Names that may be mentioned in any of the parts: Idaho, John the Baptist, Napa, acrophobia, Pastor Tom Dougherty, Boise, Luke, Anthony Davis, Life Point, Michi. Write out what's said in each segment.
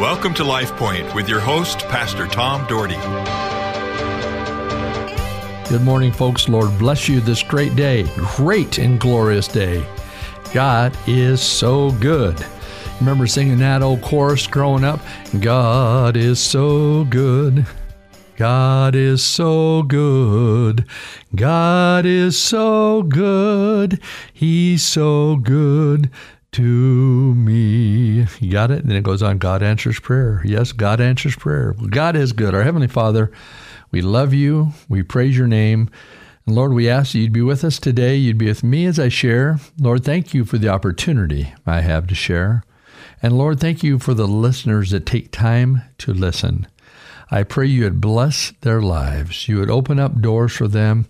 Welcome to Life Point with your host, Pastor Tom Dougherty. Good morning, folks. Lord bless you this great day, great and glorious day. God is so good. Remember singing that old chorus growing up? God is so good. God is so good. God is so good. He's so good to me. You got it? And then it goes on, God answers prayer. Yes, God answers prayer. God is good. Our Heavenly Father, we love you. We praise your name. And Lord, we ask that you'd be with us today. You'd be with me as I share. Lord, thank you for the opportunity I have to share. And Lord, thank you for the listeners that take time to listen. I pray you would bless their lives. You would open up doors for them.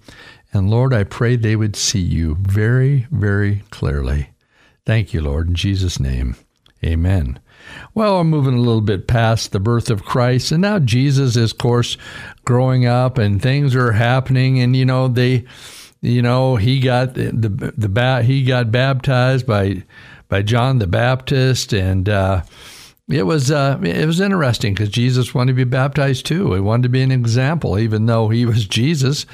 And Lord, I pray they would see you very, very clearly. Thank you, Lord, in Jesus' name. Amen. Well, we're moving a little bit past the birth of Christ, and now Jesus is, of course, growing up, and things are happening, and he got baptized by John the Baptist, and it was interesting because Jesus wanted to be baptized too. He wanted to be an example, even though he was Jesus.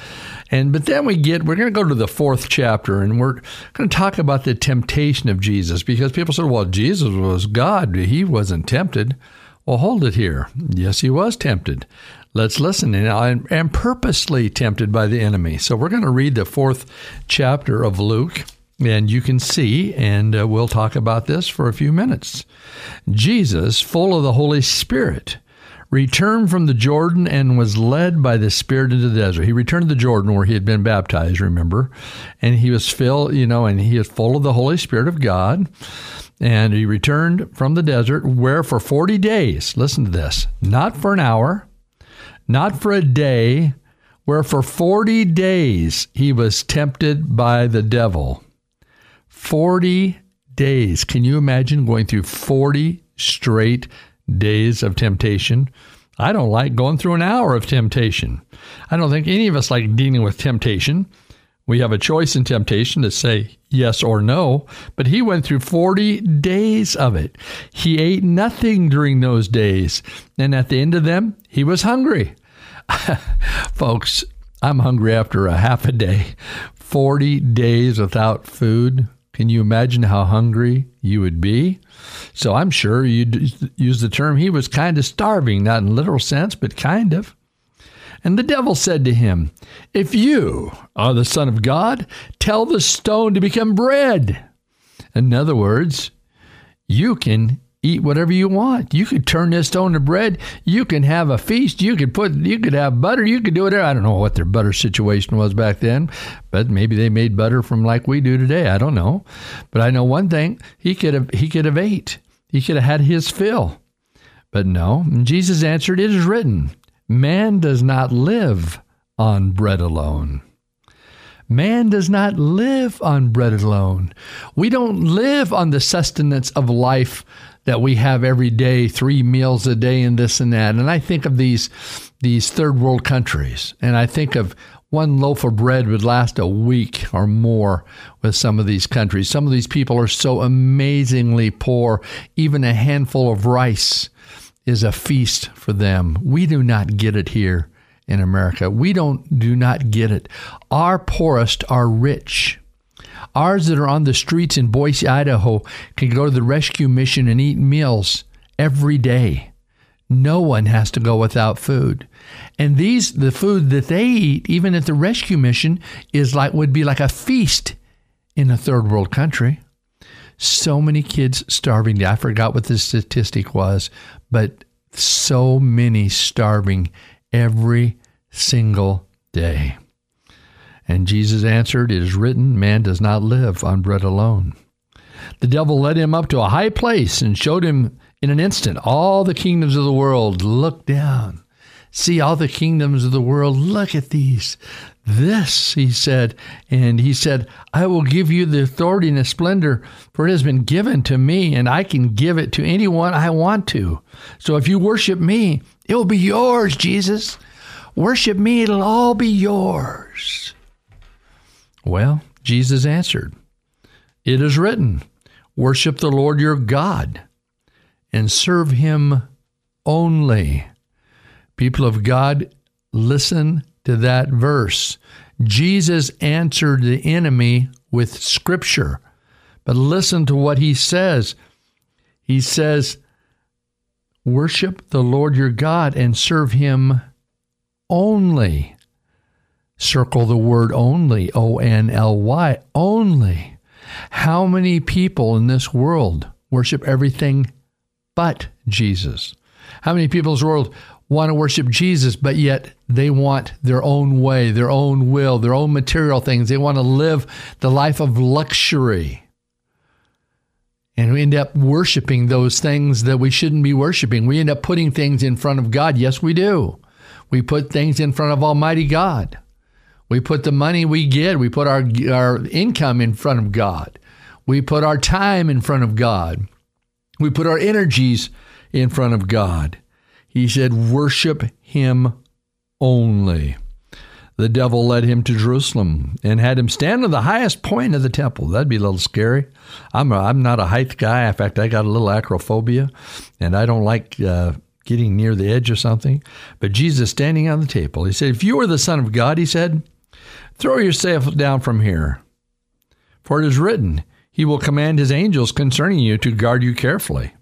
But then we're going to go to the 4th chapter, and we're going to talk about the temptation of Jesus, because people said, well, Jesus was God. He wasn't tempted. Well, hold it here. Yes, he was tempted. Let's listen. And I am purposely tempted by the enemy. So we're going to read the 4th chapter of Luke. And you can see, and we'll talk about this for a few minutes. Jesus, full of the Holy Spirit, returned from the Jordan and was led by the Spirit into the desert. He returned to the Jordan where he had been baptized, remember? And he was filled, and he is full of the Holy Spirit of God. And he returned from the desert where for 40 days, listen to this, not for an hour, not for a day, where for 40 days he was tempted by the devil. 40 days. Can you imagine going through 40 straight days of temptation? I don't like going through an hour of temptation. I don't think any of us like dealing with temptation. We have a choice in temptation to say yes or no, but he went through 40 days of it. He ate nothing during those days, and at the end of them, he was hungry. Folks, I'm hungry after a half a day. 40 days without food. Can you imagine how hungry you would be? So I'm sure you'd use the term, he was kind of starving, not in literal sense, but kind of. And the devil said to him, if you are the Son of God, tell the stone to become bread. In other words, you can eat whatever you want. You could turn this stone to bread. You can have a feast. You could have butter. You could do whatever. I don't know what their butter situation was back then, but maybe they made butter from like we do today. I don't know. But I know one thing, he could have ate. He could have had his fill. But no, Jesus answered, it is written, man does not live on bread alone. Man does not live on bread alone. We don't live on the sustenance of life that we have every day, 3 meals a day and this and that. And I think of these third world countries, and I think of one loaf of bread would last a week or more with some of these countries. Some of these people are so amazingly poor, even a handful of rice is a feast for them. We do not get it here. In America, we do not get it. Our poorest are rich. Ours that are on the streets in Boise, Idaho, can go to the rescue mission and eat meals every day. No one has to go without food. And the food that they eat, even at the rescue mission, would be like a feast in a third world country. So many kids starving. I forgot what the statistic was, but so many starving every single day. And Jesus answered, it is written, man does not live on bread alone. The devil led him up to a high place and showed him in an instant all the kingdoms of the world. Look down. See all the kingdoms of the world. Look at these. This, he said. And he said, I will give you the authority and the splendor, for it has been given to me, and I can give it to anyone I want to. So if you worship me, it will be yours, Jesus. Worship me, it'll all be yours. Well, Jesus answered, it is written, worship the Lord your God and serve him only. People of God, listen to that verse. Jesus answered the enemy with Scripture. But listen to what he says. He says, worship the Lord your God and serve him only. Circle the word only, O-N-L-Y, only. How many people in this world worship everything but Jesus? How many people in this world want to worship Jesus, but yet they want their own way, their own will, their own material things? They want to live the life of luxury. And we end up worshiping those things that we shouldn't be worshiping. We end up putting things in front of God. Yes, we do. We put things in front of Almighty God. We put the money we get, we put our income in front of God. We put our time in front of God. We put our energies in front of God. He said, worship him only. The devil led him to Jerusalem and had him stand on the highest point of the temple. That'd be a little scary. I'm not a height guy. In fact, I got a little acrophobia, and I don't like getting near the edge of something. But Jesus standing on the table, he said, if you were the Son of God, he said, throw yourself down from here. For it is written, he will command his angels concerning you to guard you carefully.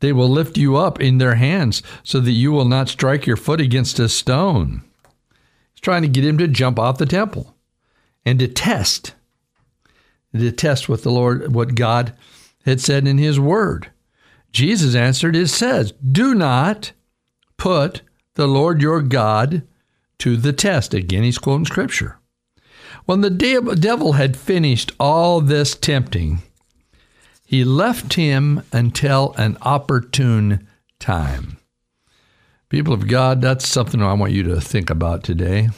They will lift you up in their hands so that you will not strike your foot against a stone. Trying to get him to jump off the temple and to test what the Lord, what God had said in his word. Jesus answered, it says, do not put the Lord your God to the test. Again, he's quoting Scripture. When the devil had finished all this tempting, he left him until an opportune time. People of God, that's something I want you to think about today.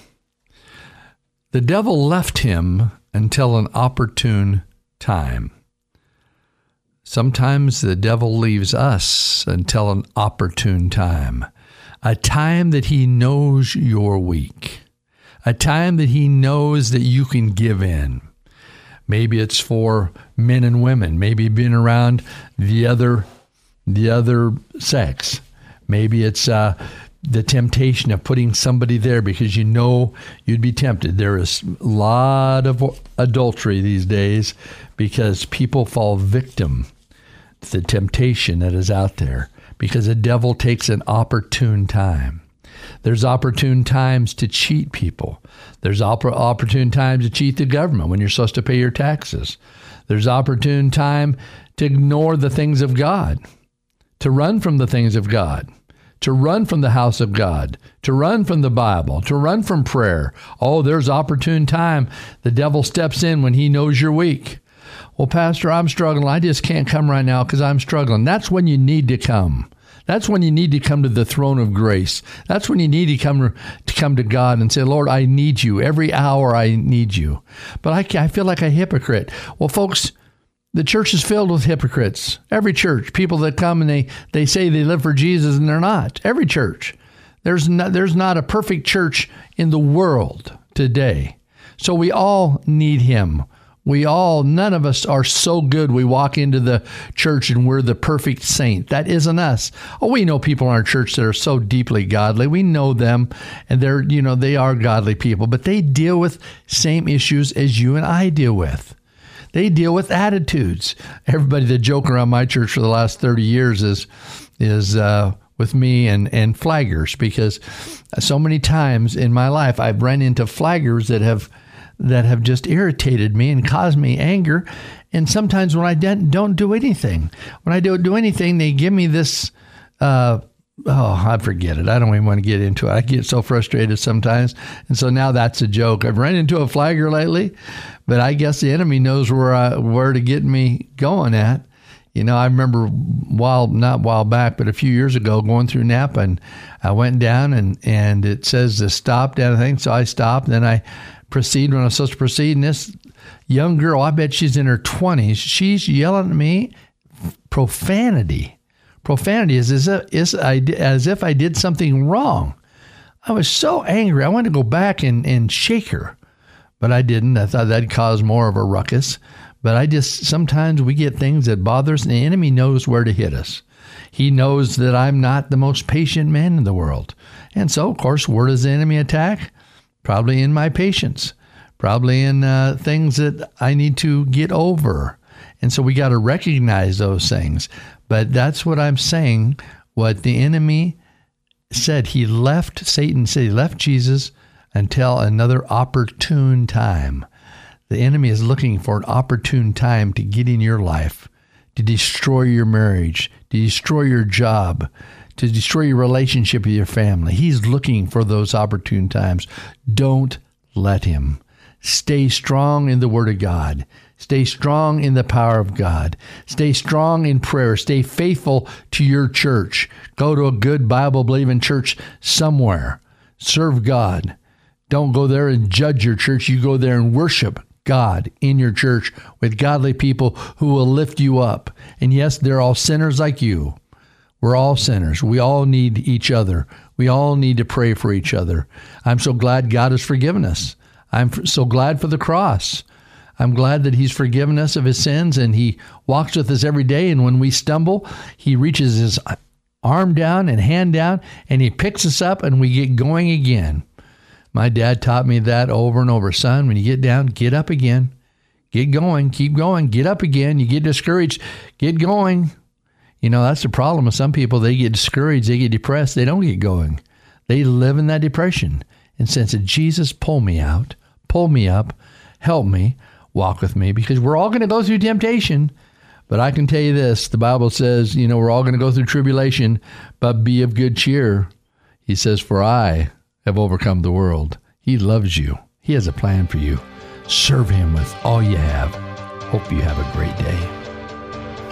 The devil left him until an opportune time. Sometimes the devil leaves us until an opportune time, a time that he knows you're weak, a time that he knows that you can give in. Maybe it's for men and women, maybe being around the other sex. Maybe it's the temptation of putting somebody there because you know you'd be tempted. There is a lot of adultery these days because people fall victim to the temptation that is out there because the devil takes an opportune time. There's opportune times to cheat people. There's opportune times to cheat the government when you're supposed to pay your taxes. There's opportune time to ignore the things of God, to run from the things of God, to run from the house of God, to run from the Bible, to run from prayer. Oh, there's opportune time. The devil steps in when he knows you're weak. Well, Pastor, I'm struggling. I just can't come right now because I'm struggling. That's when you need to come. That's when you need to come to the throne of grace. That's when you need to come to God and say, Lord, I need you. Every hour I need you. But I feel like a hypocrite. Well, folks, the church is filled with hypocrites. Every church, people that come and they say they live for Jesus and they're not. Every church. There's not a perfect church in the world today. So we all need him. None of us are so good we walk into the church and we're the perfect saint. That isn't us. Oh, we know people in our church that are so deeply godly. We know them and they are godly people, but they deal with same issues as you and I deal with. They deal with attitudes. Everybody that joked around my church for the last 30 years is with me and flaggers, because so many times in my life I've run into flaggers that have just irritated me and caused me anger. And sometimes when I don't do anything, they give me this. I forget it. I don't even want to get into it. I get so frustrated sometimes. And so now that's a joke. I've run into a flagger lately, but I guess the enemy knows where to get me going at. You know, I remember a few years ago going through Napa, and I went down and it says to stop down, I think. So I stopped, and then I proceed when I was supposed to proceed. And this young girl, I bet she's in her 20s, she's yelling at me profanity. Profanity is as if I did something wrong. I was so angry. I wanted to go back and shake her, but I didn't. I thought that'd cause more of a ruckus. But sometimes we get things that bother us, and the enemy knows where to hit us. He knows that I'm not the most patient man in the world. And so, of course, where does the enemy attack? Probably in my patience, probably in things that I need to get over. And so we got to recognize those things. But that's what I'm saying. What the enemy said, he left, Satan said he left Jesus until another opportune time. The enemy is looking for an opportune time to get in your life, to destroy your marriage, to destroy your job, to destroy your relationship with your family. He's looking for those opportune times. Don't let him. Stay strong in the Word of God. Stay strong in the power of God. Stay strong in prayer. Stay faithful to your church. Go to a good Bible-believing church somewhere. Serve God. Don't go there and judge your church. You go there and worship God in your church with godly people who will lift you up. And yes, they're all sinners like you. We're all sinners. We all need each other. We all need to pray for each other. I'm so glad God has forgiven us. I'm so glad for the cross. I'm glad that he's forgiven us of his sins, and he walks with us every day. And when we stumble, he reaches his arm down and hand down, and he picks us up, and we get going again. My dad taught me that over and over. Son, when you get down, get up again. Get going. Keep going. Get up again. You get discouraged. Get going. You know, that's the problem with some people. They get discouraged. They get depressed. They don't get going. They live in that depression. And since Jesus, pull me out, pull me up, help me, walk with me, because we're all going to go through temptation. But I can tell you this, the Bible says, you know, we're all going to go through tribulation, but be of good cheer. He says, for I have overcome the world. He loves you. He has a plan for you. Serve him with all you have. Hope you have a great day.